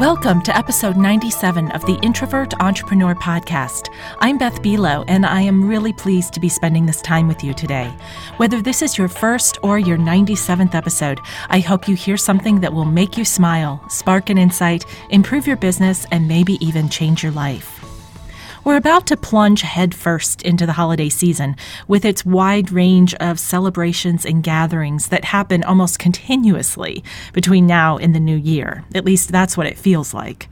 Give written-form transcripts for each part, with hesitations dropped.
Welcome to episode 97 of the Introvert Entrepreneur Podcast. I'm Beth Buelow, and I am really pleased to be spending this time with you today. Whether this is your first or your 97th episode, I hope you hear something that will make you smile, spark an insight, improve your business, and maybe even change your life. We're about to plunge headfirst into the holiday season with its wide range of celebrations and gatherings that happen almost continuously between now and the new year. At least that's what it feels like.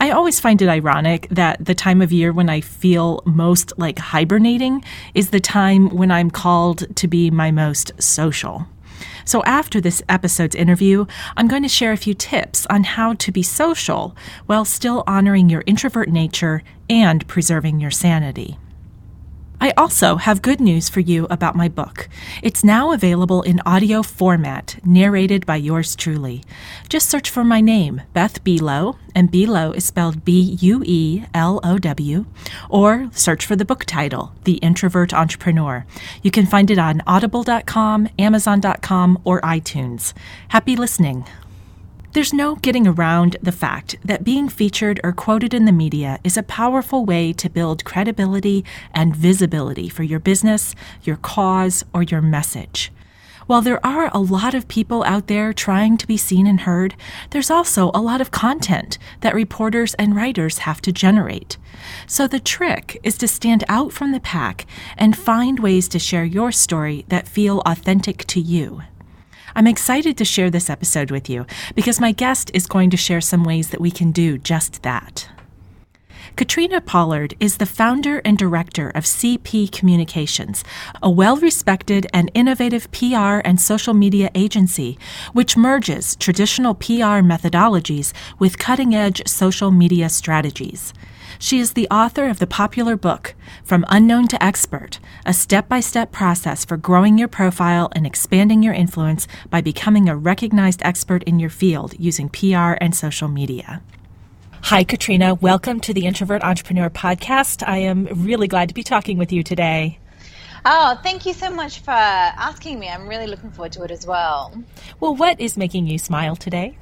I always find it ironic that the time of year when I feel most like hibernating is the time when I'm called to be my most social. So after this episode's interview, I'm going to share a few tips on how to be social while still honoring your introvert nature and preserving your sanity. I also have good news for you about my book. It's now available in audio format, narrated by yours truly. Just search for my name, Beth Buelow, and Buelow is spelled B-U-E-L-O-W, or search for the book title, The Introvert Entrepreneur. You can find it on audible.com, amazon.com, or iTunes. Happy listening. There's no getting around the fact that being featured or quoted in the media is a powerful way to build credibility and visibility for your business, your cause, or your message. While there are a lot of people out there trying to be seen and heard, there's also a lot of content that reporters and writers have to generate. So the trick is to stand out from the pack and find ways to share your story that feel authentic to you. I'm excited to share this episode with you because my guest is going to share some ways that we can do just that. Catriona Pollard is the founder and director of CP Communications, a well-respected and innovative PR and social media agency which merges traditional PR methodologies with cutting-edge social media strategies. She is the author of the popular book, From Unknown to Expert, a step-by-step process for growing your profile and expanding your influence by becoming a recognized expert in your field using PR and social media. Hi, Catriona. Welcome to the Introvert Entrepreneur Podcast. I am really glad to be talking with you today. Oh, thank you so much for asking me. I'm really looking forward to it as well. Well, what is making you smile today?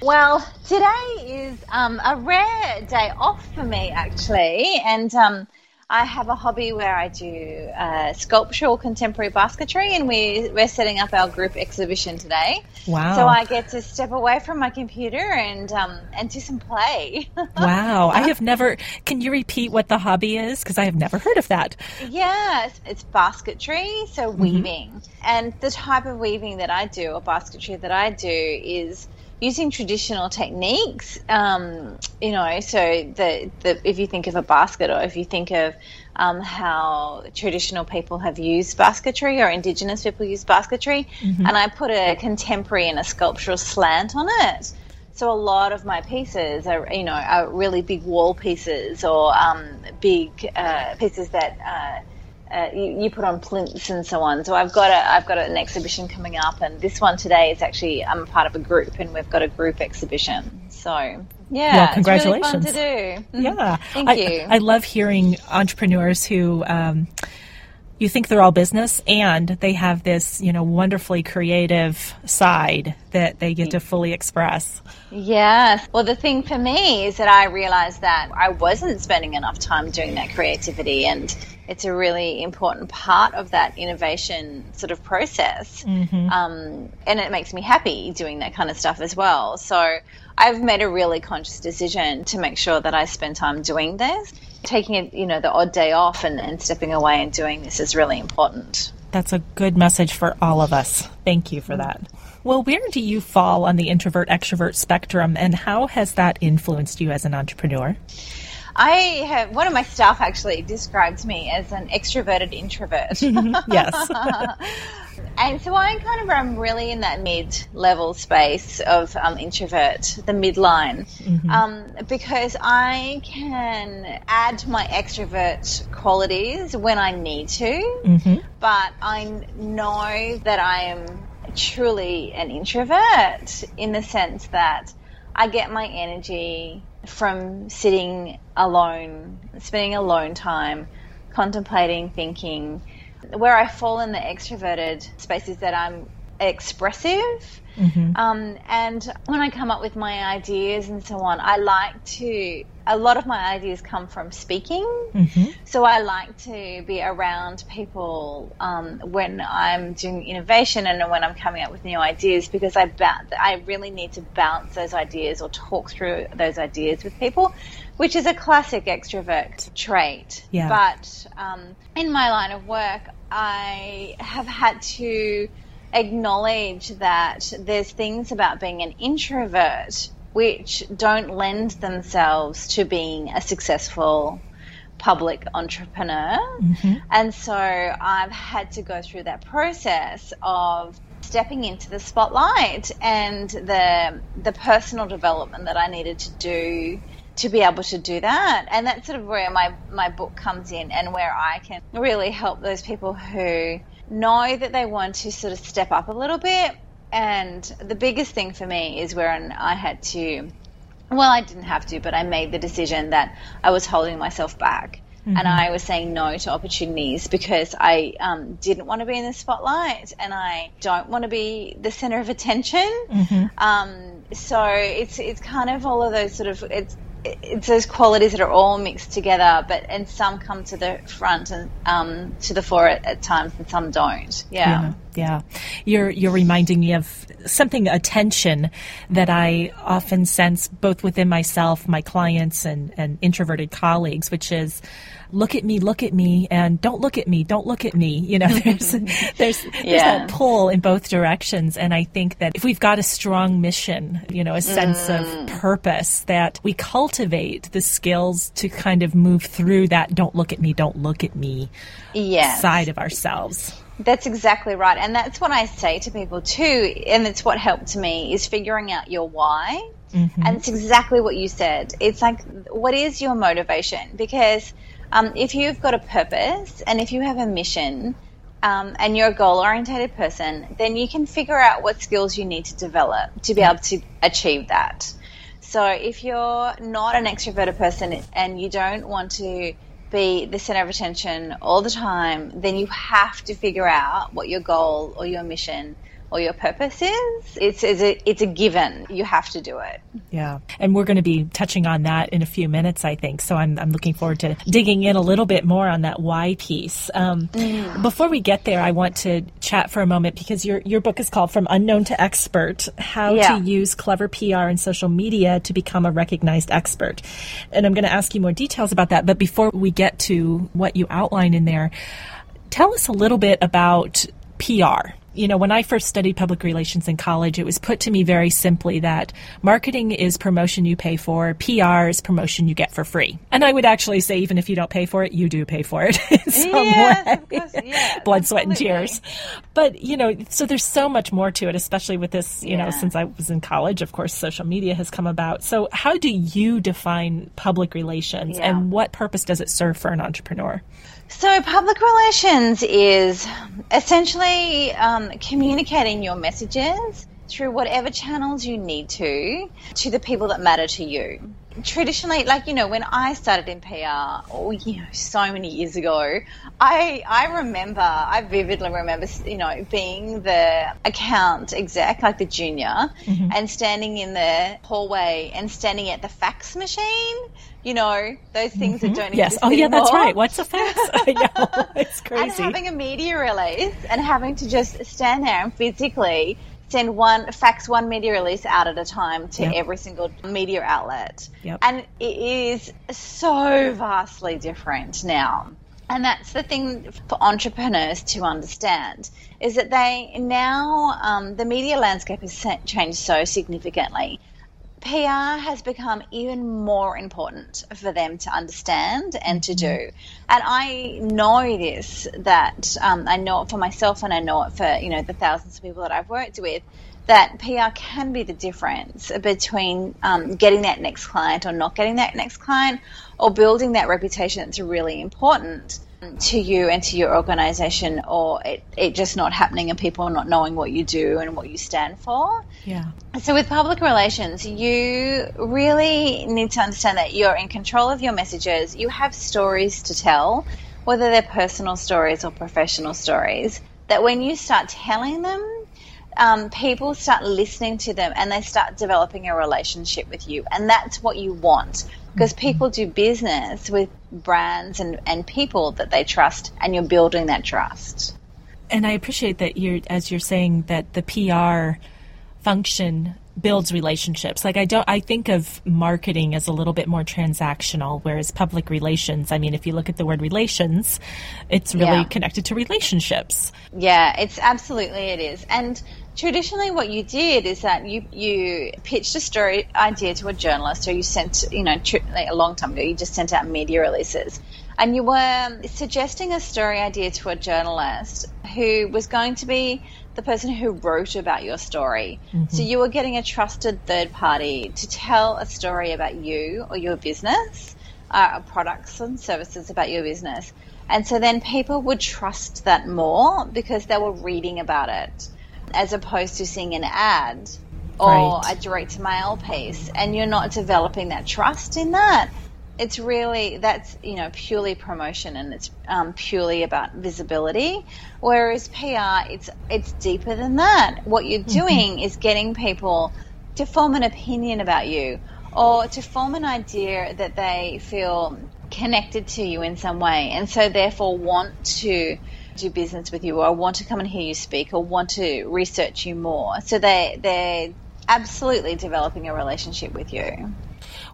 Well, today is a rare day off for me, actually, and I have a hobby where I do sculptural contemporary basketry, and we're setting up our group exhibition today. Wow. So I get to step away from my computer and do some play. Wow. I have never – can you repeat what the hobby is? Because I have never heard of that. Yeah. It's basketry, so weaving. Mm-hmm. And the type of weaving that I do or basketry that I do is – using traditional techniques, so the if you think of a basket or if you think of how traditional people have used basketry or indigenous people use basketry, mm-hmm. and I put a contemporary and a sculptural slant on it. So a lot of my pieces are really big wall pieces or big pieces that you put on plinths and so on. So I've got an exhibition coming up, and this one today is actually I'm part of a group, and we've got a group exhibition. So yeah, well, congratulations! It's really fun to do. Yeah, thank you. I love hearing entrepreneurs who you think they're all business, and they have this wonderfully creative side that they get to fully express. Yes. Well, the thing for me is that I realized that I wasn't spending enough time doing that creativity, and it's a really important part of that innovation sort of process. Mm-hmm. And it makes me happy doing that kind of stuff as well. So I've made a really conscious decision to make sure that I spend time doing this. Taking it, the odd day off and stepping away and doing this is really important. That's a good message for all of us. Thank you for that. Well, where do you fall on the introvert-extrovert spectrum, and how has that influenced you as an entrepreneur? One of my staff actually describes me as an extroverted introvert. Yes. And so I'm really in that mid-level space of introvert, the midline, mm-hmm. Because I can add my extrovert qualities when I need to, mm-hmm. but I know that I am truly an introvert in the sense that I get my energy from sitting alone, spending alone time, contemplating, thinking. Where I fall in the extroverted space is that I'm expressive. Mm-hmm. And when I come up with my ideas and so on, a lot of my ideas come from speaking. Mm-hmm. So I like to be around people when I'm doing innovation and when I'm coming up with new ideas, because I really need to bounce those ideas or talk through those ideas with people, which is a classic extrovert trait. Yeah. But in my line of work, I have had to acknowledge that there's things about being an introvert which don't lend themselves to being a successful public entrepreneur. Mm-hmm. And so I've had to go through that process of stepping into the spotlight and the personal development that I needed to do to be able to do that. And that's sort of where my book comes in, and where I can really help those people who know that they want to sort of step up a little bit. And the biggest thing for me is when I had to, well, I didn't have to, but I made the decision that I was holding myself back. Mm-hmm. And I was saying no to opportunities because I didn't want to be in the spotlight, and I don't want to be the center of attention. Mm-hmm. So it's kind of all of those sort of, it's those qualities that are all mixed together, and some come to the front and to the fore at times, and some don't. Yeah. You're reminding me of something, a tension that I often sense both within myself, my clients, and introverted colleagues, which is, look at me, and don't look at me, don't look at me. You know, there's that pull in both directions. And I think that if we've got a strong mission, you know, a sense of purpose, that we cultivate the skills to kind of move through that don't look at me side of ourselves. That's exactly right. And that's what I say to people too. And it's what helped me, is figuring out your why. Mm-hmm. And it's exactly what you said. It's like, what is your motivation? Because if you've got a purpose and if you have a mission, and you're a goal-oriented person, then you can figure out what skills you need to develop to be able to achieve that. So if you're not an extroverted person and you don't want to be the center of attention all the time, then you have to figure out what your goal or your mission or your purpose is. It's a given. You have to do it. Yeah. And we're going to be touching on that in a few minutes, I think. So I'm looking forward to digging in a little bit more on that why piece. Before we get there, I want to chat for a moment, because your book is called From Unknown to Expert, How to Use Clever PR and Social Media to Become a Recognized Expert. And I'm going to ask you more details about that. But before we get to what you outline in there, tell us a little bit about PR. You know, when I first studied public relations in college, it was put to me very simply that marketing is promotion you pay for, PR is promotion you get for free. And I would actually say, even if you don't pay for it, you do pay for it in some way. Of course, blood, sweat, and tears. But, you know, so there's so much more to it, especially with this, you know, since I was in college, of course, social media has come about. So how do you define public relations and what purpose does it serve for an entrepreneur? So public relations is essentially communicating your messages through whatever channels you need to the people that matter to you. Traditionally, like, you know, when I started in PR, so many years ago, I vividly remember, you know, being the account exec, like the junior, mm-hmm. and standing in the hallway and standing at the fax machine, you know, those things mm-hmm. that don't exist anymore. That's right. What's a fax? I know. It's crazy. And having a media release and having to just stand there and physically send fax one media release out at a time to every single media outlet. Yep. And it is so vastly different now. And that's the thing for entrepreneurs to understand, is that they now, the media landscape has changed so significantly. PR has become even more important for them to understand and to do. And I know this, that I know it for myself, and I know it for, you know, the thousands of people that I've worked with, that PR can be the difference between getting that next client or not getting that next client, or building that reputation that's really important to you and to your organization, or it just not happening and people not knowing what you do and what you stand for. Yeah. So with public relations, you really need to understand that you're in control of your messages. You have stories to tell, whether they're personal stories or professional stories, that when you start telling them, people start listening to them and they start developing a relationship with you. And that's what you want, because people do business with brands and people that they trust, and you're building that trust. And I appreciate that as you're saying that the PR function builds relationships. Like I think of marketing as a little bit more transactional, whereas public relations, I mean, if you look at the word relations, it's really connected to relationships. Yeah, it's absolutely, it is. And traditionally what you did is that you pitched a story idea to a journalist, or you sent, like a long time ago, you just sent out media releases. And you were suggesting a story idea to a journalist who was going to be the person who wrote about your story. Mm-hmm. So you were getting a trusted third party to tell a story about you or your business, products and services about your business. And so then people would trust that more because they were reading about it, as opposed to seeing an ad or a direct mail piece. And you're not developing that trust in that. It's really, that's, purely promotion, and it's purely about visibility. Whereas PR, it's deeper than that. What you're doing is getting people to form an opinion about you, or to form an idea that they feel connected to you in some way, and so therefore want to do business with you, or want to come and hear you speak, or want to research you more. So they're absolutely developing a relationship with you.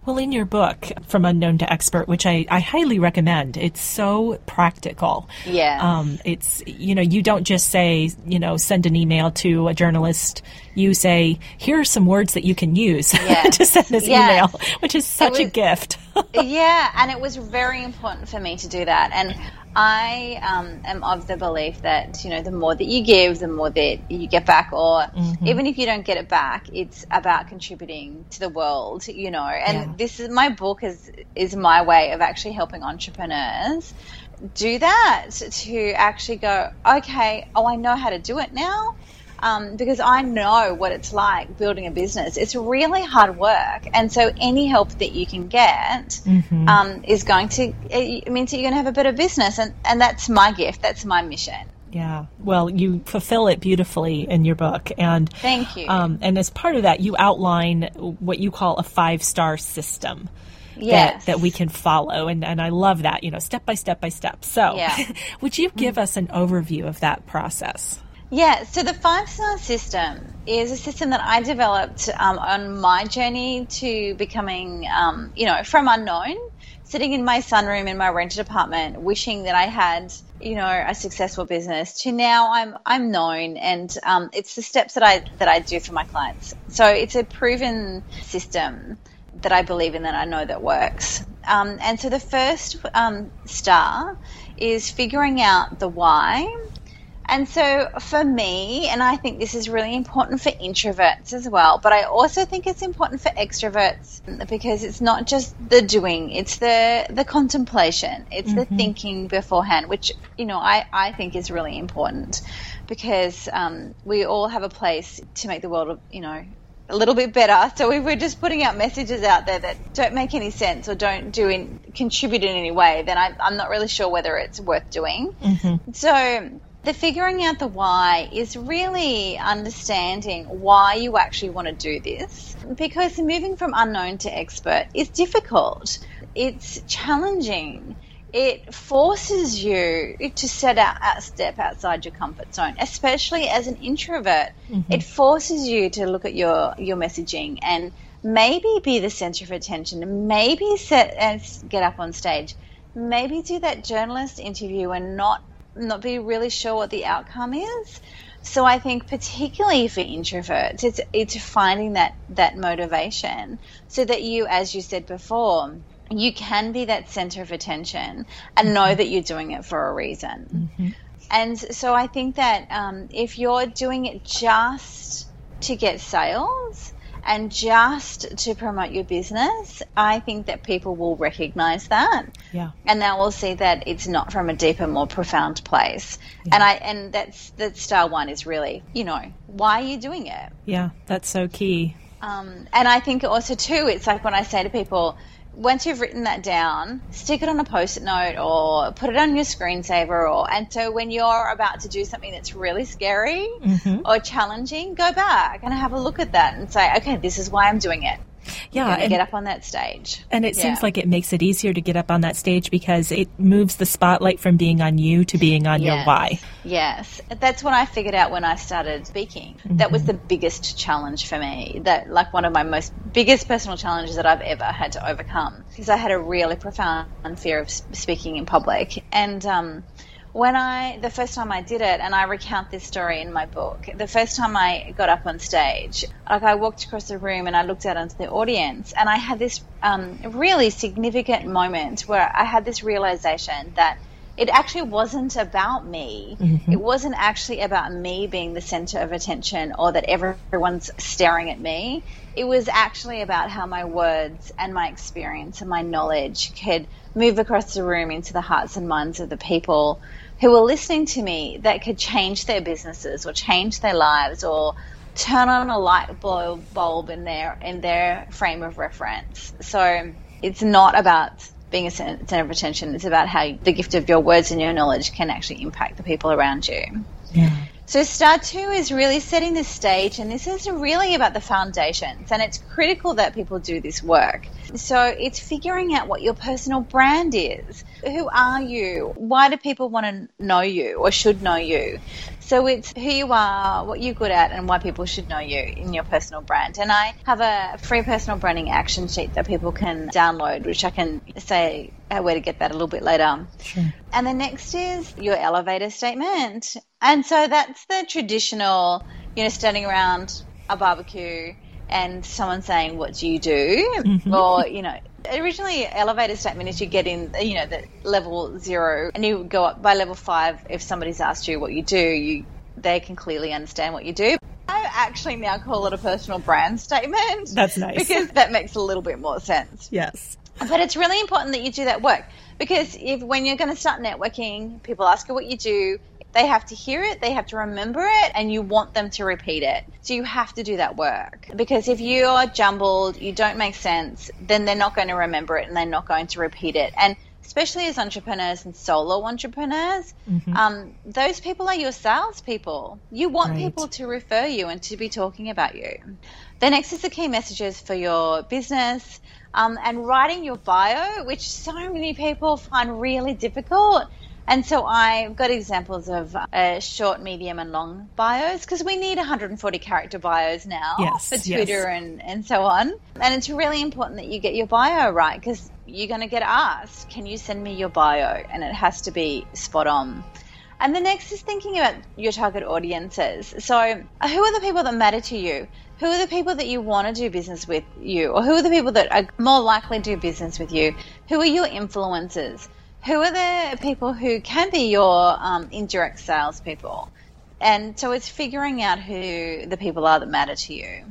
Well, in your book, From Unknown to Expert, which I highly recommend, it's so practical. Yeah. It's, you don't just say, send an email to a journalist. You say, here are some words that you can use to send this email, which is such a gift. And it was very important for me to do that. And I am of the belief that, the more that you give, the more that you get back, or even if you don't get it back, it's about contributing to the world, And this is, my book is my way of actually helping entrepreneurs do that, to actually go, okay, I know how to do it now. Because I know what it's like building a business. It's really hard work. And so any help that you can get is going to mean that you're going to have a better business. And that's my gift. That's my mission. Yeah. Well, you fulfill it beautifully in your book. And thank you. And as part of that, you outline what you call a 5-star system. Yes. That we can follow. And I love that, step by step by step. So would you give us an overview of that process? Yeah, so the 5-star system is a system that I developed on my journey to becoming, from unknown, sitting in my sunroom in my rented apartment, wishing that I had, a successful business, to now I'm known, and it's the steps that I do for my clients. So it's a proven system that I believe in, that I know that works. And so the first star is figuring out the why. And so for me, and I think this is really important for introverts as well, but I also think it's important for extroverts, because it's not just the doing, it's the contemplation, it's the thinking beforehand, which, I think is really important, because we all have a place to make the world, a little bit better. So if we're just putting out messages out there that don't make any sense, or don't contribute in any way, then I'm not really sure whether it's worth doing. Mm-hmm. So the figuring out the why is really understanding why you actually want to do this, because moving from unknown to expert is difficult. It's challenging. It forces you to step outside your comfort zone, especially as an introvert. Mm-hmm. It forces you to look at your messaging and maybe be the center of attention, maybe get up on stage, maybe do that journalist interview and not be really sure what the outcome is. So I think particularly for introverts, it's finding that motivation, so that you, as you said before, you can be that center of attention and know that you're doing it for a reason. Mm-hmm. And so I think that if you're doing it just to get sales and just to promote your business, I think that people will recognize that. Yeah. And they will see that it's not from a deeper, more profound place. Yeah. And that star one is really, why are you doing it? Yeah, that's so key. And I think also too, it's like when I say to people, once you've written that down, stick it on a Post-it note or put it on your screensaver. And so when you're about to do something that's really scary or challenging, go back and have a look at that and say, okay, this is why I'm doing it. Yeah, and get up on that stage. And it seems like it makes it easier to get up on that stage because it moves the spotlight from being on you to being on your why. Yes, that's what I figured out when I started speaking. That was the biggest challenge for me, that like one of my most biggest personal challenges that I've ever had to overcome, because I had a really profound fear of speaking in public. And the first time I did it, and I recount this story in my book, the first time I got up on stage, like I walked across the room and I looked out onto the audience, and I had this really significant moment where I had this realization that it actually wasn't about me. It wasn't actually about me being the center of attention or that everyone's staring at me. It was actually about how my words and my experience and my knowledge could move across the room into the hearts and minds of the people who were listening to me, that could change their businesses or change their lives or turn on a light bulb in their frame of reference. So it's not about being a center of attention. It's about how the gift of your words and your knowledge can actually impact the people around you. Yeah. So start two is really setting the stage, and this is really about the foundations, and it's critical that people do this work. So it's figuring out what your personal brand is. Who are you? Why do people want to know you or should know you? So it's who you are, what you're good at, and why people should know you in your personal brand. And I have a free personal branding action sheet that people can download, which I can say where to get that a little bit later. Sure. And the next is your elevator statement. And so that's the traditional, standing around a barbecue and someone saying, what do you do? Or, originally elevator statement is you get in, the level 0 and you go up by level 5. If somebody's asked you what you do, they can clearly understand what you do. I actually now call it a personal brand statement. That's nice. Because that makes a little bit more sense. Yes. But it's really important that you do that work, because when you're going to start networking, people ask you what you do, they have to hear it, they have to remember it, and you want them to repeat it. So you have to do that work, because if you're jumbled, you don't make sense, then they're not going to remember it and they're not going to repeat it. And especially as entrepreneurs and solo entrepreneurs, those people are your salespeople. You want people to refer you and to be talking about you. The next is the key messages for your business, and writing your bio, which so many people find really difficult. And so I've got examples of short, medium, and long bios, because we need 140-character bios now for Twitter and so on. And it's really important that you get your bio right, because you're going to get asked, can you send me your bio? And it has to be spot on. And the next is thinking about your target audiences. So who are the people that matter to you? Who are the people that you want to do business with you? Or who are the people that are more likely to do business with you? Who are your influencers? Who are the people who can be your indirect salespeople? And so it's figuring out who the people are that matter to you.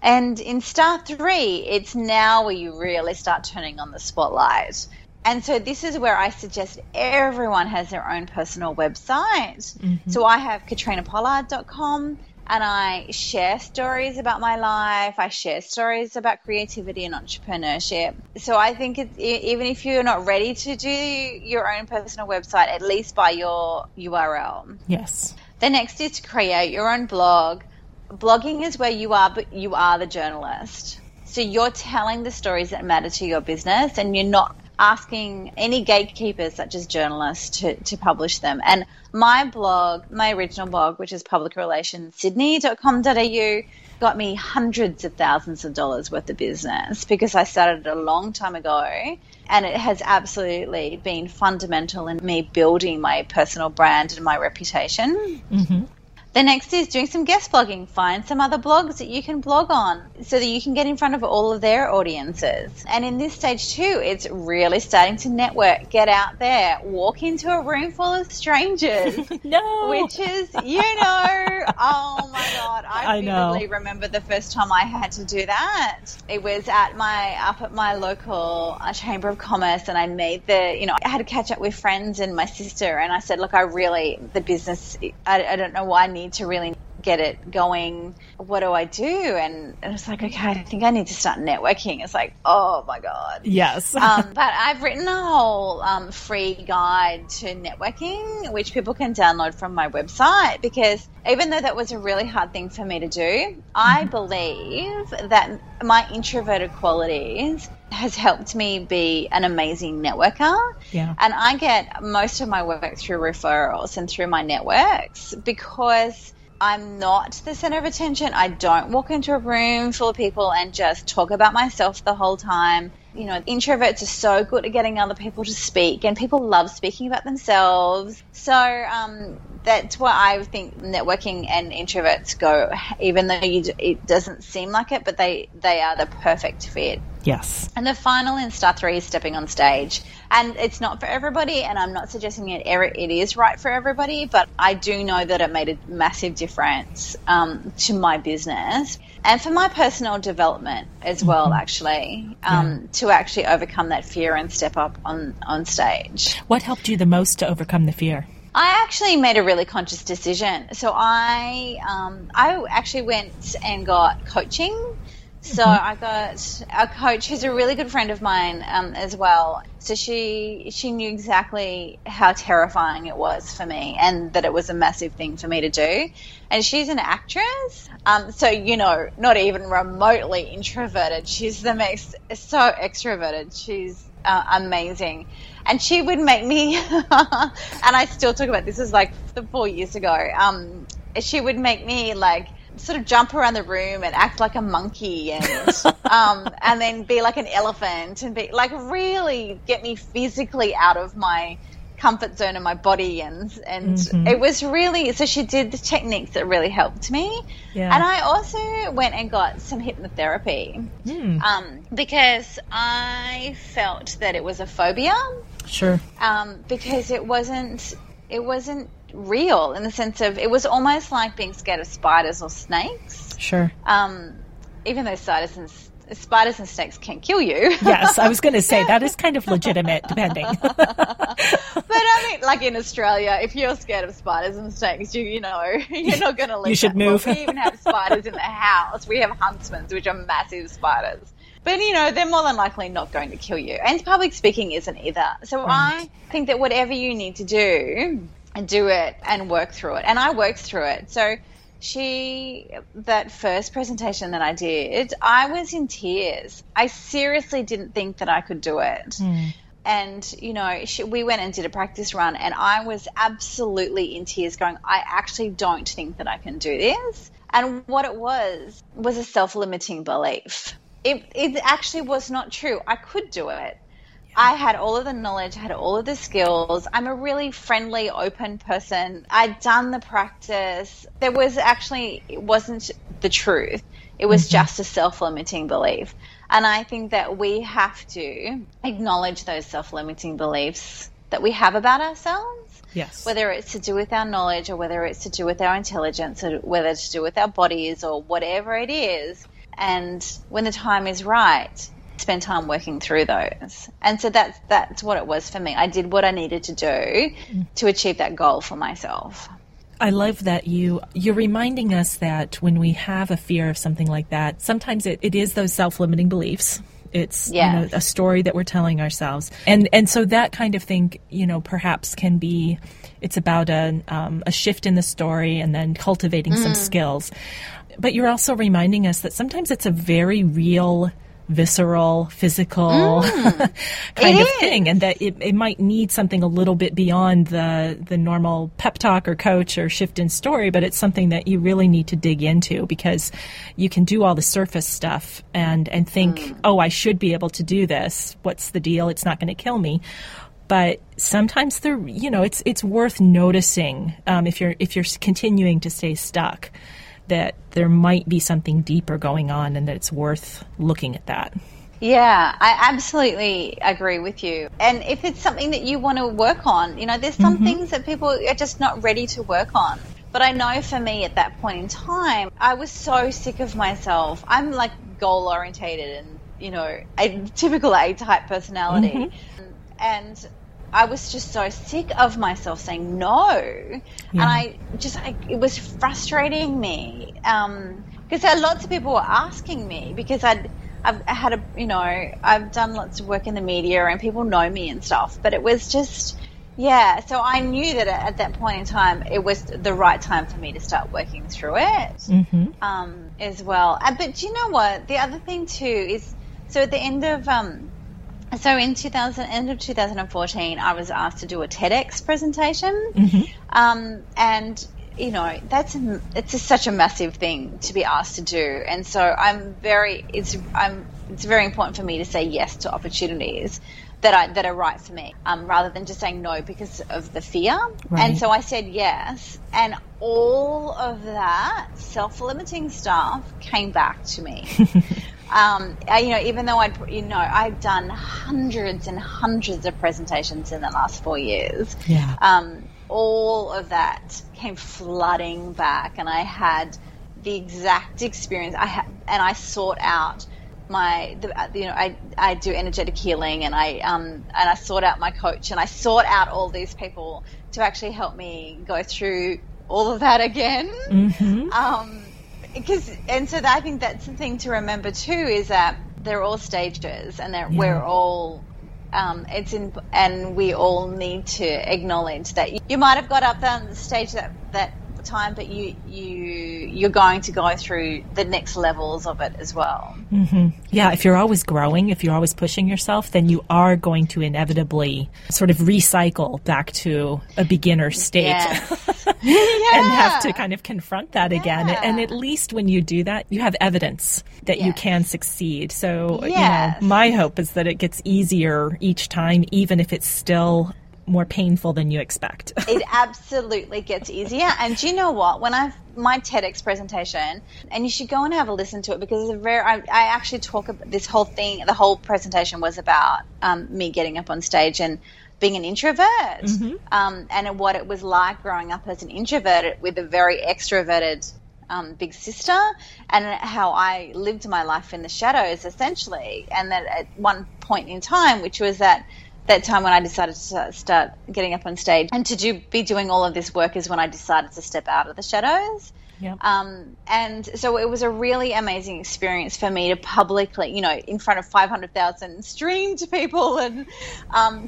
And in star 3, it's now where you really start turning on the spotlight. And so this is where I suggest everyone has their own personal website. So I have catrionapollard.com, and I share stories about my life. I share stories about creativity and entrepreneurship. So I think even if you're not ready to do your own personal website, at least buy your URL. Yes. The next is to create your own blog. Blogging is where you are, but you are the journalist. So you're telling the stories that matter to your business, and you're not asking any gatekeepers such as journalists to publish them. And my blog, my original blog, which is publicrelationssydney.com.au, got me hundreds of thousands of dollars worth of business, because I started it a long time ago, and it has absolutely been fundamental in me building my personal brand and my reputation. The next is doing some guest blogging. Find some other blogs that you can blog on so that you can get in front of all of their audiences. And in this stage 2, it's really starting to network. Get out there. Walk into a room full of strangers. Which is, oh my God. I vividly remember the first time I had to do that. It was up at my local Chamber of Commerce, and I made I had a catch up with friends and my sister, and I said, look, I don't know why I need to really get it going. What do I do? And it's like, okay, I think I need to start networking. It's like, oh my God. Yes. But I've written a whole free guide to networking, which people can download from my website, because even though that was a really hard thing for me to do, I believe that my introverted qualities has helped me be an amazing networker. Yeah. And I get most of my work through referrals and through my networks, because I'm not the center of attention. I don't walk into a room full of people and just talk about myself the whole time. You know, introverts are so good at getting other people to speak, and people love speaking about themselves. So that's why I think networking and introverts go, even though it doesn't seem like it, but they are the perfect fit. Yes. And the final in star 3 is stepping on stage. And it's not for everybody, and I'm not suggesting it is right for everybody, but I do know that it made a massive difference to my business and for my personal development as well, actually, to actually overcome that fear and step up on stage. What helped you the most to overcome the fear? I actually made a really conscious decision. So I actually went and got coaching. So I got a coach who's a really good friend of mine as well. So she knew exactly how terrifying it was for me, and that it was a massive thing for me to do. And she's an actress, so, you know, not even remotely introverted. She's the most so extroverted. She's amazing. And she would make me, and I still talk about this, is like 4 years ago, she would make me like, sort of jump around the room and act like a monkey, and then be like an elephant, and be like, really get me physically out of my comfort zone and my body, and it was really, so she did the techniques that really helped me. Yeah. And I also went and got some hypnotherapy because I felt that it was a phobia. Sure. Because it wasn't real, in the sense of, it was almost like being scared of spiders or snakes. Sure. Even though spiders and snakes can kill you. Yes, I was going to say that is kind of legitimate, depending. But I mean, like in Australia, if you're scared of spiders and snakes, you know, you're not going to leave. You should move. Well, we even have spiders in the house. We have huntsmen, which are massive spiders. But, you know, they're more than likely not going to kill you. And public speaking isn't either. So I think that whatever you need to do, and do it and work through it. And I worked through it. So that first presentation that I did, I was in tears. I seriously didn't think that I could do it. And, you know, we went and did a practice run, and I was absolutely in tears going, I actually don't think that I can do this. And what it was a self-limiting belief. It actually was not true. I could do it. I had all of the knowledge, I had all of the skills. I'm a really friendly, open person. I'd done the practice. It wasn't the truth. It was just a self-limiting belief. And I think that we have to acknowledge those self-limiting beliefs that we have about ourselves. Yes. Whether it's to do with our knowledge, or whether it's to do with our intelligence, or whether it's to do with our bodies, or whatever it is. And when the time is right, spend time working through those. And so that's what it was for me. I did what I needed to do to achieve that goal for myself. I love that you're reminding us that when we have a fear of something like that, sometimes it is those self-limiting beliefs. It's you know, a story that we're telling ourselves. And so that kind of thing, you know, perhaps can be, it's about a shift in the story, and then cultivating some skills. But you're also reminding us that sometimes it's a very real, visceral, physical kind of thing, and that it might need something a little bit beyond the normal pep talk or coach or shift in story, but it's something that you really need to dig into, because you can do all the surface stuff and think, oh, I should be able to do this. What's the deal? It's not going to kill me. But sometimes it's worth noticing if you're continuing to stay stuck, that there might be something deeper going on, and that it's worth looking at that. Yeah, I absolutely agree with you. And if it's something that you want to work on, you know, there's some things that people are just not ready to work on. But I know for me at that point in time, I was so sick of myself. I'm like goal orientated and, you know, a typical A-type personality. And I was just so sick of myself saying no. Yeah. And it was frustrating me. Because lots of people were asking me, because I've done lots of work in the media and people know me and stuff, but it was just, yeah. So I knew that at that point in time, it was the right time for me to start working through it, mm-hmm. As well. But do you know what? The other thing too is, so at the end of, end of 2014, I was asked to do a TEDx presentation, mm-hmm. And it's just such a massive thing to be asked to do, and so it's very important for me to say yes to opportunities that are right for me, rather than just saying no because of the fear. Right. And so I said yes, and all of that self-limiting stuff came back to me. Even though I've done hundreds and hundreds of presentations in the last 4 years. Yeah. All of that came flooding back, and I had the exact experience I had, and I sought out I do energetic healing, and I sought out my coach, and I sought out all these people to actually help me go through all of that again. Mm-hmm. So I think that's the thing to remember too, is that they're all stages, and that we're all. And we all need to acknowledge that you might have got up on the stage that time, but you're going to go through the next levels of it as well. Mm-hmm. Yeah, if you're always growing, if you're always pushing yourself, then you are going to inevitably sort of recycle back to a beginner state. Yes. And have to kind of confront that again. And at least when you do that, you have evidence that you can succeed. So my hope is that it gets easier each time, even if it's still more painful than you expect. It absolutely gets easier. And do you know what? When my TEDx presentation, and you should go and have a listen to it, because it's I actually talk about this whole thing. The whole presentation was about me getting up on stage and being an introvert, mm-hmm. And what it was like growing up as an introvert with a very extroverted big sister, and how I lived my life in the shadows essentially. And that at one point in time, which was that time when I decided to start getting up on stage and to be doing all of this work, is when I decided to step out of the shadows. Yep. And so it was a really amazing experience for me to publicly, in front of 500,000 streamed people, and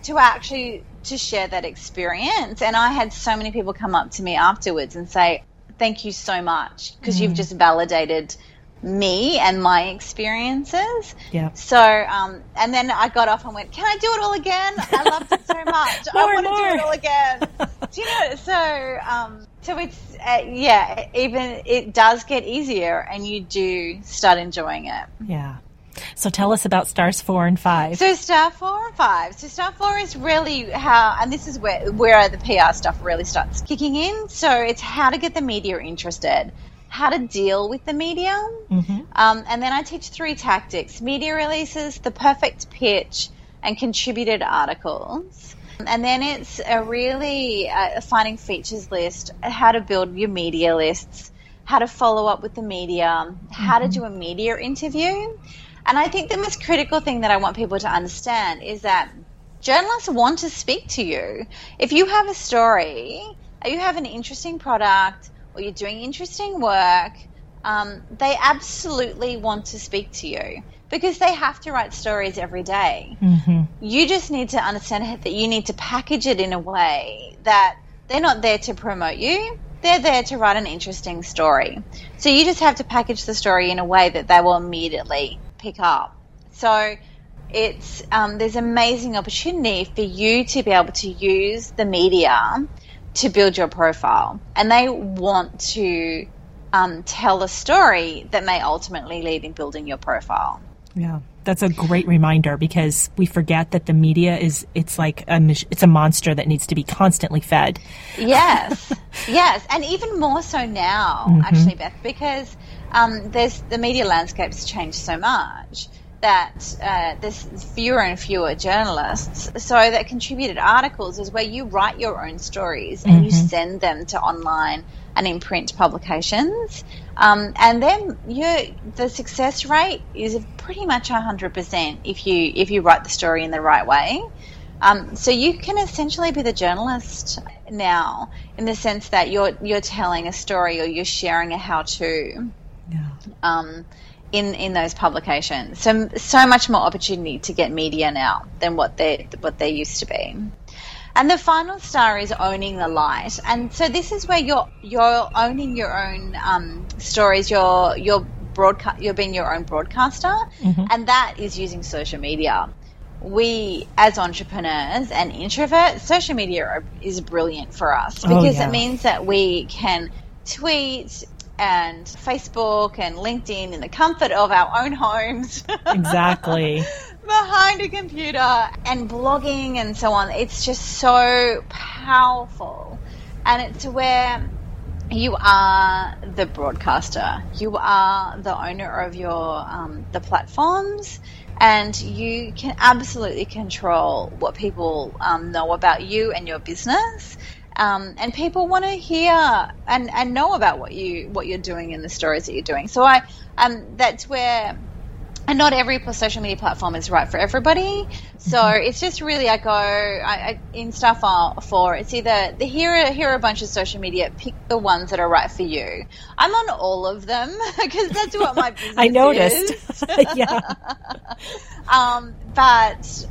to share that experience. And I had so many people come up to me afterwards and say, thank you so much, because you've just validated me and my experiences. Yeah. So and then I got off and went, can I do it all again? I loved it so much. I want to do it all again. Do you know? So it's even it does get easier, and you do start enjoying it. Yeah. So tell us about stars 4 and 5. So star 4 and 5. So star 4 is really how, and this is where the PR stuff really starts kicking in. So it's how to get the media interested, how to deal with the media. Mm-hmm. And then I teach 3 tactics: media releases, the perfect pitch, and contributed articles. And then it's a really finding features list, how to build your media lists, how to follow up with the media, how to do a media interview. And I think the most critical thing that I want people to understand is that journalists want to speak to you. If you have a story, you have an interesting product, or you're doing interesting work, they absolutely want to speak to you, because they have to write stories every day. Mm-hmm. You just need to understand that you need to package it in a way that they're not there to promote you. They're there to write an interesting story. So you just have to package the story in a way that they will immediately pick up. So it's there's amazing opportunity for you to be able to use the media to build your profile, and they want to tell a story that may ultimately lead in building your profile. Yeah, that's a great reminder, because we forget that the media it's a monster that needs to be constantly fed. Yes, yes, and even more so now, actually, Beth, because the media landscape's changed so much that there's fewer and fewer journalists. So that contributed articles is where you write your own stories and you send them to online and in print publications. And then the success rate is pretty much 100% if you write the story in the right way. So you can essentially be the journalist now, in the sense that you're telling a story, or you're sharing a how-to. Yeah. In those publications. So much more opportunity to get media now than what they used to be. And the final star is owning the light. And so this is where you're owning your own stories. You're being your own broadcaster, mm-hmm. and that is using social media. We, as entrepreneurs and introverts, social media is brilliant for us, because it means that we can tweet and Facebook and LinkedIn in the comfort of our own homes. Exactly. Behind a computer, and blogging and so on. It's just so powerful. And it's where you are the broadcaster. You are the owner of the platforms, and you can absolutely control what people know about you and your business. And people want to hear and know about what you're doing and the stories that you're doing. So that's where. And not every social media platform is right for everybody. So it's just really, in Star 4, it's either here are a bunch of social media, pick the ones that are right for you. I'm on all of them, because that's what my business I noticed. Is. Yeah. But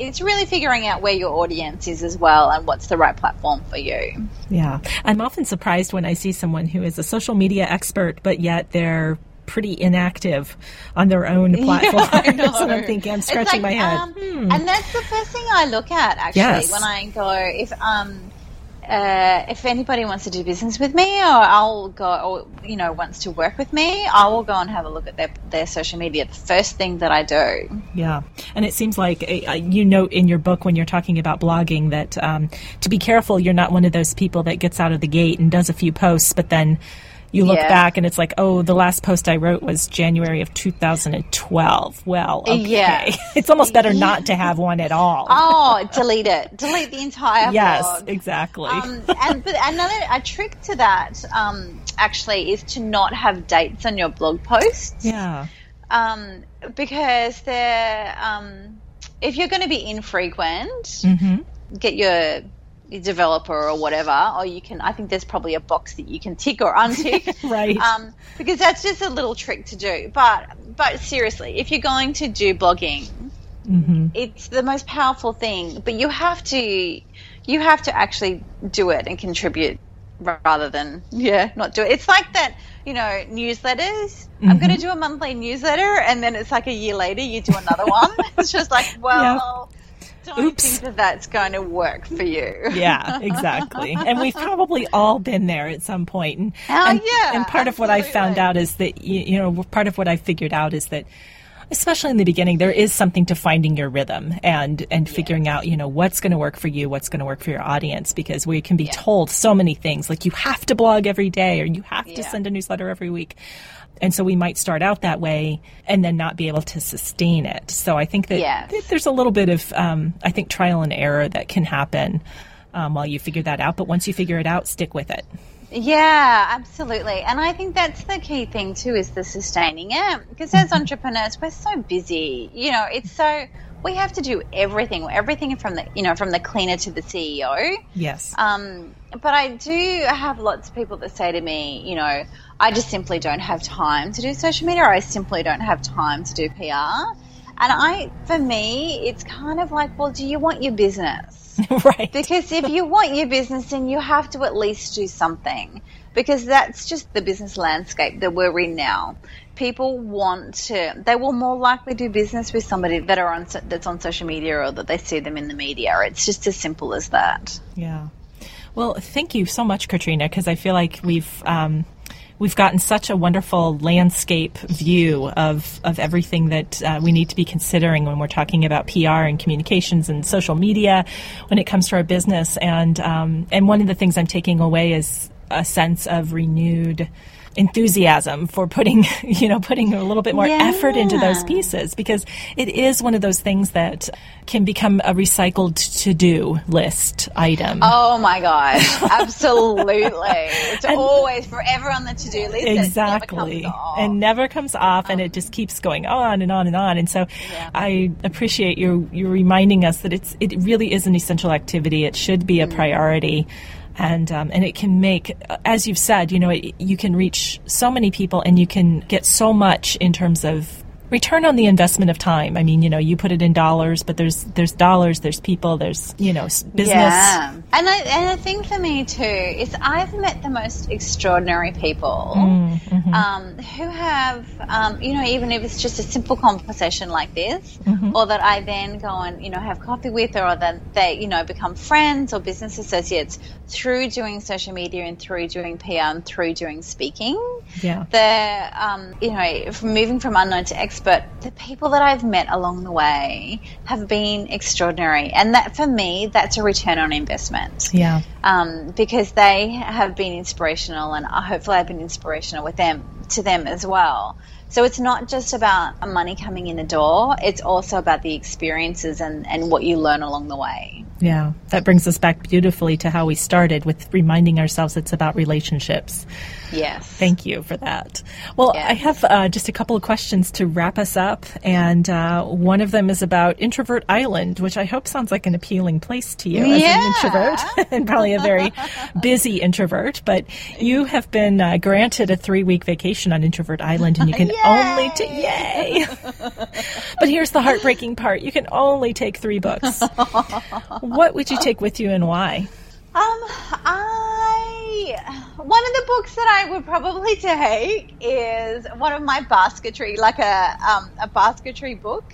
it's really figuring out where your audience is as well, and what's the right platform for you. Yeah. I'm often surprised when I see someone who is a social media expert, but yet they're pretty inactive on their own platform. Yeah, so I'm thinking, I'm scratching my head. And that's the first thing I look at, actually, when I go, if anybody wants to do business with me, or I'll go, or wants to work with me, I will go and have a look at their social media. The first thing that I do. Yeah, and it seems like you note in your book, when you're talking about blogging, that to be careful, you're not one of those people that gets out of the gate and does a few posts, but then you look back and it's like, oh, the last post I wrote was January of 2012. Well, okay. Yeah. It's almost better not to have one at all. Oh, delete it. Delete the entire blog. Yes, exactly. But a trick to that, actually, is to not have dates on your blog posts. Yeah. Because they're, if you're going to be infrequent, mm-hmm. get your developer or whatever, or you can, I think there's probably a box that you can tick or untick. Right. Because that's just a little trick to do. But seriously, if you're going to do blogging, mm-hmm. it's the most powerful thing, but you have to actually do it and contribute, rather than not do it. It's like that, newsletters. Mm-hmm. I'm going to do a monthly newsletter, and then it's like a year later you do another one. It's just like, well, yep. Don't think that that's going to work for you. Yeah, exactly. And we've probably all been there at some point. And part of what I found out is that, part of what I figured out is that, especially in the beginning, there is something to finding your rhythm and figuring out, what's going to work for you, what's going to work for your audience, because we can be told so many things, like you have to blog every day, or you have to send a newsletter every week. And so we might start out that way and then not be able to sustain it. So I think that there's a little bit of, trial and error that can happen while you figure that out. But once you figure it out, stick with it. Yeah, absolutely. And I think that's the key thing too, is the sustaining it. Because as entrepreneurs, we're so busy. We have to do everything. Everything from the cleaner to the CEO. Yes. But I do have lots of people that say to me, I just simply don't have time to do social media, or I simply don't have time to do PR. And for me, it's kind of like, well, do you want your business? Right. Because if you want your business, then you have to at least do something, because that's just the business landscape that we're in now. People they will more likely do business with somebody that's on social media, or that they see them in the media. It's just as simple as that. Yeah. Well, thank you so much, Catriona, because I feel like we've gotten such a wonderful landscape view of everything that we need to be considering when we're talking about PR and communications and social media when it comes to our business. And one of the things I'm taking away is a sense of renewed enthusiasm for putting a little bit more effort into those pieces, because it is one of those things that can become a recycled to-do list item. Oh my gosh, absolutely. It's always forever on the to-do list. Exactly. And never comes off, and it just keeps going on and on and on. And so I appreciate you reminding us that it really is an essential activity. It should be a priority. And it can make, as you've said, you can reach so many people, and you can get so much in terms of return on the investment of time. I mean, you put it in dollars, but there's dollars, there's people, there's business. Yeah, and the thing for me too is I've met the most extraordinary people who have, even if it's just a simple conversation like this, or that I then go and have coffee with, or that they become friends or business associates through doing social media and through doing PR and through doing speaking. Yeah, from moving from unknown to expert. But the people that I've met along the way have been extraordinary. And that, for me, that's a return on investment. Yeah. Because they have been inspirational, and hopefully I've been inspirational to them as well. So it's not just about money coming in the door. It's also about the experiences and what you learn along the way. Yeah. That brings us back beautifully to how we started, with reminding ourselves it's about relationships. Yes. Thank you for that. Well, yes. I have just a couple of questions to wrap us up. And one of them is about Introvert Island, which I hope sounds like an appealing place to you as an introvert, and probably a very busy introvert. But you have been granted a 3-week vacation on Introvert Island, and you can yay! But here's the heartbreaking part. You can only take 3 books. What would you take with you, and why? One of the books that I would probably take is one of my basketry, like a basketry book.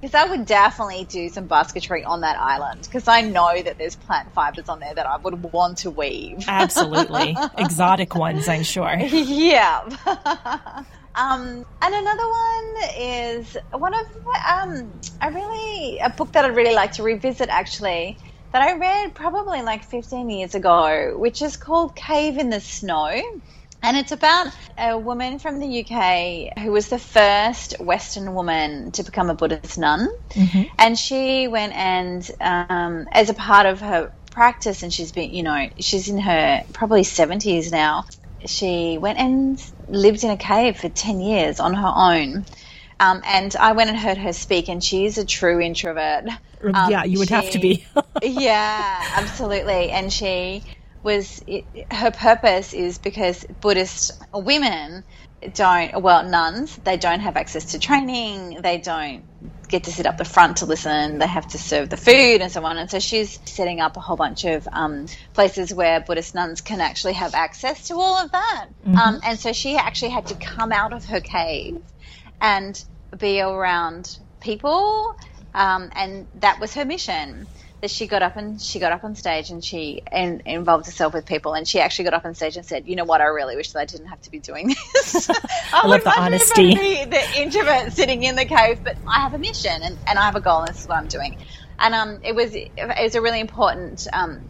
Because I would definitely do some basketry on that island, because I know that there's plant fibers on there that I would want to weave. Absolutely. Exotic ones, I'm sure. Yeah. And another one is one of a book that I'd really like to revisit, actually, that I read probably like 15 years ago, which is called Cave in the Snow. And it's about a woman from the UK who was the first Western woman to become a Buddhist nun. And she went and, as a part of her practice, and she's been, she's in her probably 70s now, she went and lived in a cave for 10 years on her own. And I went and heard her speak, and she is a true introvert. You would have to be. Yeah, absolutely. And she her purpose is because Buddhist women nuns, they don't have access to training, they don't get to sit up the front to listen, they have to serve the food and so on. And so she's setting up a whole bunch of places where Buddhist nuns can actually have access to all of that. And so she actually had to come out of her cave and be around people, and that was her mission. That she got up on stage and she involved herself with people, and she actually got up on stage and said, "You know what? I really wish that I didn't have to be doing this. I love the honesty. The introvert sitting in the cave, but I have a mission and I have a goal, and this is what I'm doing." And it was a really important,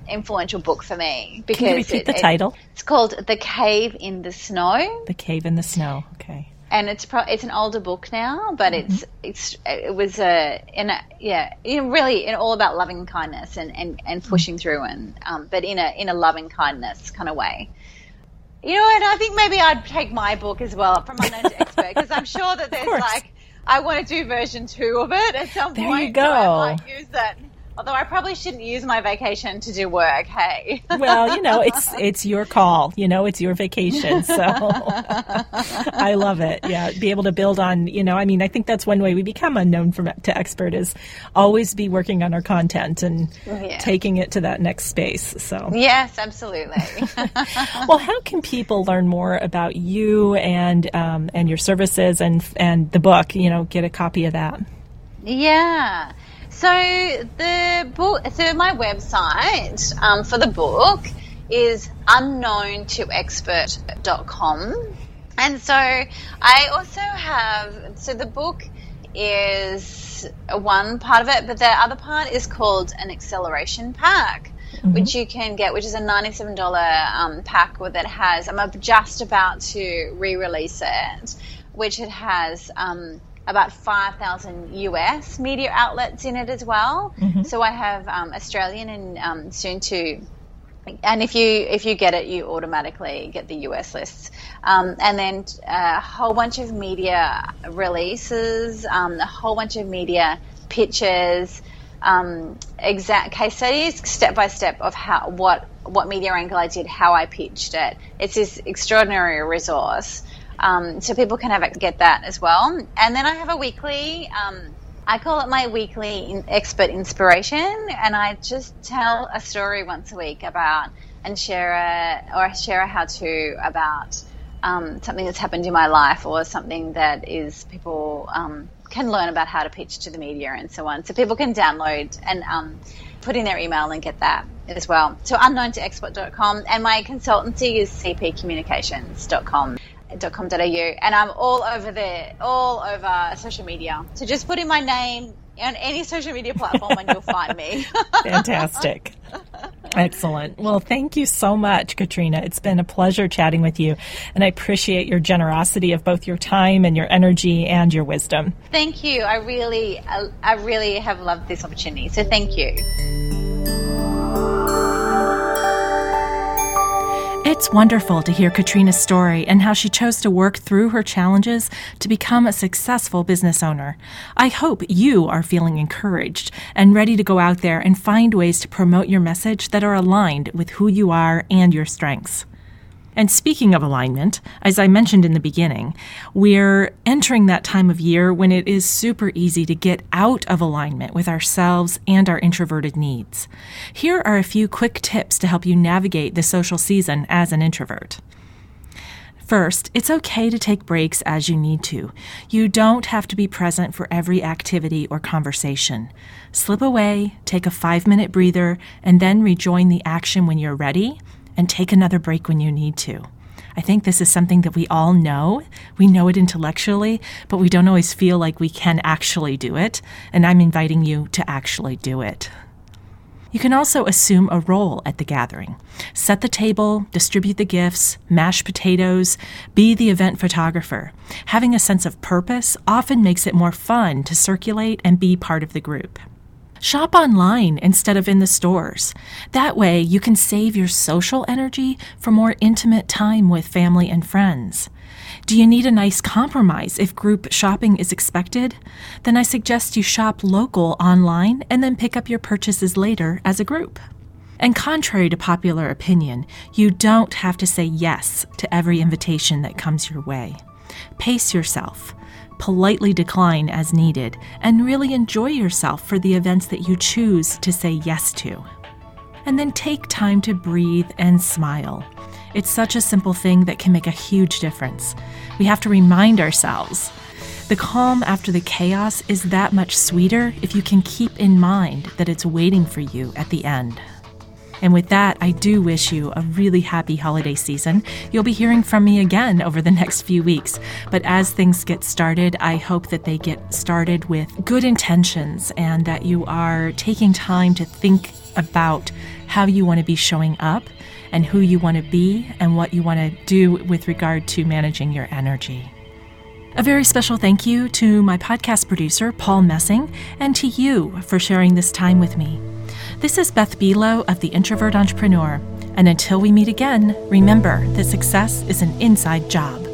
influential book for me, because can you repeat the title? It's called "The Cave in the Snow." The Cave in the Snow. Okay. And it's an older book now, but it was really all about loving kindness and pushing through, and but in a loving kindness kind of way. And I think maybe I'd take my book as well, From Unknown to Expert, because I'm sure that there's I want to do version 2 of it at some point. There you go. So I might use that. Although I probably shouldn't use my vacation to do work, hey. Well, it's your call. It's your vacation. So I love it. Yeah, be able to build on, I think that's one way we become unknown to expert, is always be working on our content and taking it to that next space. So yes, absolutely. Well, how can people learn more about you and your services and the book, get a copy of that? Yeah. So my website for the book is unknowntoexpert.com. And so I also have, the book is one part of it, but the other part is called an acceleration pack, which you can get, which is a $97 pack that has, I'm just about to re-release it, which it has about 5,000 US media outlets in it as well. So I have Australian and soon to, and if you get it, you automatically get the US lists. And then a whole bunch of media releases, a whole bunch of media pictures, exact case studies, step by step of how what media angle I did, how I pitched it. It's this extraordinary resource. So people can get that as well. And then I have a weekly, I call it my weekly expert inspiration, and I just tell a story once a week about and share a how-to about something that's happened in my life or something that is people can learn about how to pitch to the media and so on. So people can download and put in their email and get that as well. So unknowntoexpert.com, and my consultancy is cpcommunications.com.au, and I'm all over social media. So just put in my name on any social media platform and you'll find me. Fantastic. Excellent. Well, thank you so much, Catriona. It's been a pleasure chatting with you, and I appreciate your generosity of both your time and your energy and your wisdom. Thank you. I really have loved this opportunity. So thank you. It's wonderful to hear Catriona's story and how she chose to work through her challenges to become a successful business owner. I hope you are feeling encouraged and ready to go out there and find ways to promote your message that are aligned with who you are and your strengths. And speaking of alignment, as I mentioned in the beginning, we're entering that time of year when it is super easy to get out of alignment with ourselves and our introverted needs. Here are a few quick tips to help you navigate the social season as an introvert. First, it's okay to take breaks as you need to. You don't have to be present for every activity or conversation. Slip away, take a 5-minute breather, and then rejoin the action when you're ready, and take another break when you need to. I think this is something that we all know. We know it intellectually, but we don't always feel like we can actually do it, and I'm inviting you to actually do it. You can also assume a role at the gathering. Set the table, distribute the gifts, mash potatoes, be the event photographer. Having a sense of purpose often makes it more fun to circulate and be part of the group. Shop online instead of in the stores. That way, you can save your social energy for more intimate time with family and friends. Do you need a nice compromise if group shopping is expected? Then I suggest you shop local online and then pick up your purchases later as a group. And contrary to popular opinion, you don't have to say yes to every invitation that comes your way. Pace yourself. Politely decline as needed, and really enjoy yourself for the events that you choose to say yes to. And then take time to breathe and smile. It's such a simple thing that can make a huge difference. We have to remind ourselves. The calm after the chaos is that much sweeter if you can keep in mind that it's waiting for you at the end. And with that, I do wish you a really happy holiday season. You'll be hearing from me again over the next few weeks. But as things get started, I hope that they get started with good intentions and that you are taking time to think about how you want to be showing up and who you want to be and what you want to do with regard to managing your energy. A very special thank you to my podcast producer, Paul Messing, and to you for sharing this time with me. This is Beth Buelow of The Introvert Entrepreneur, and until we meet again, remember that success is an inside job.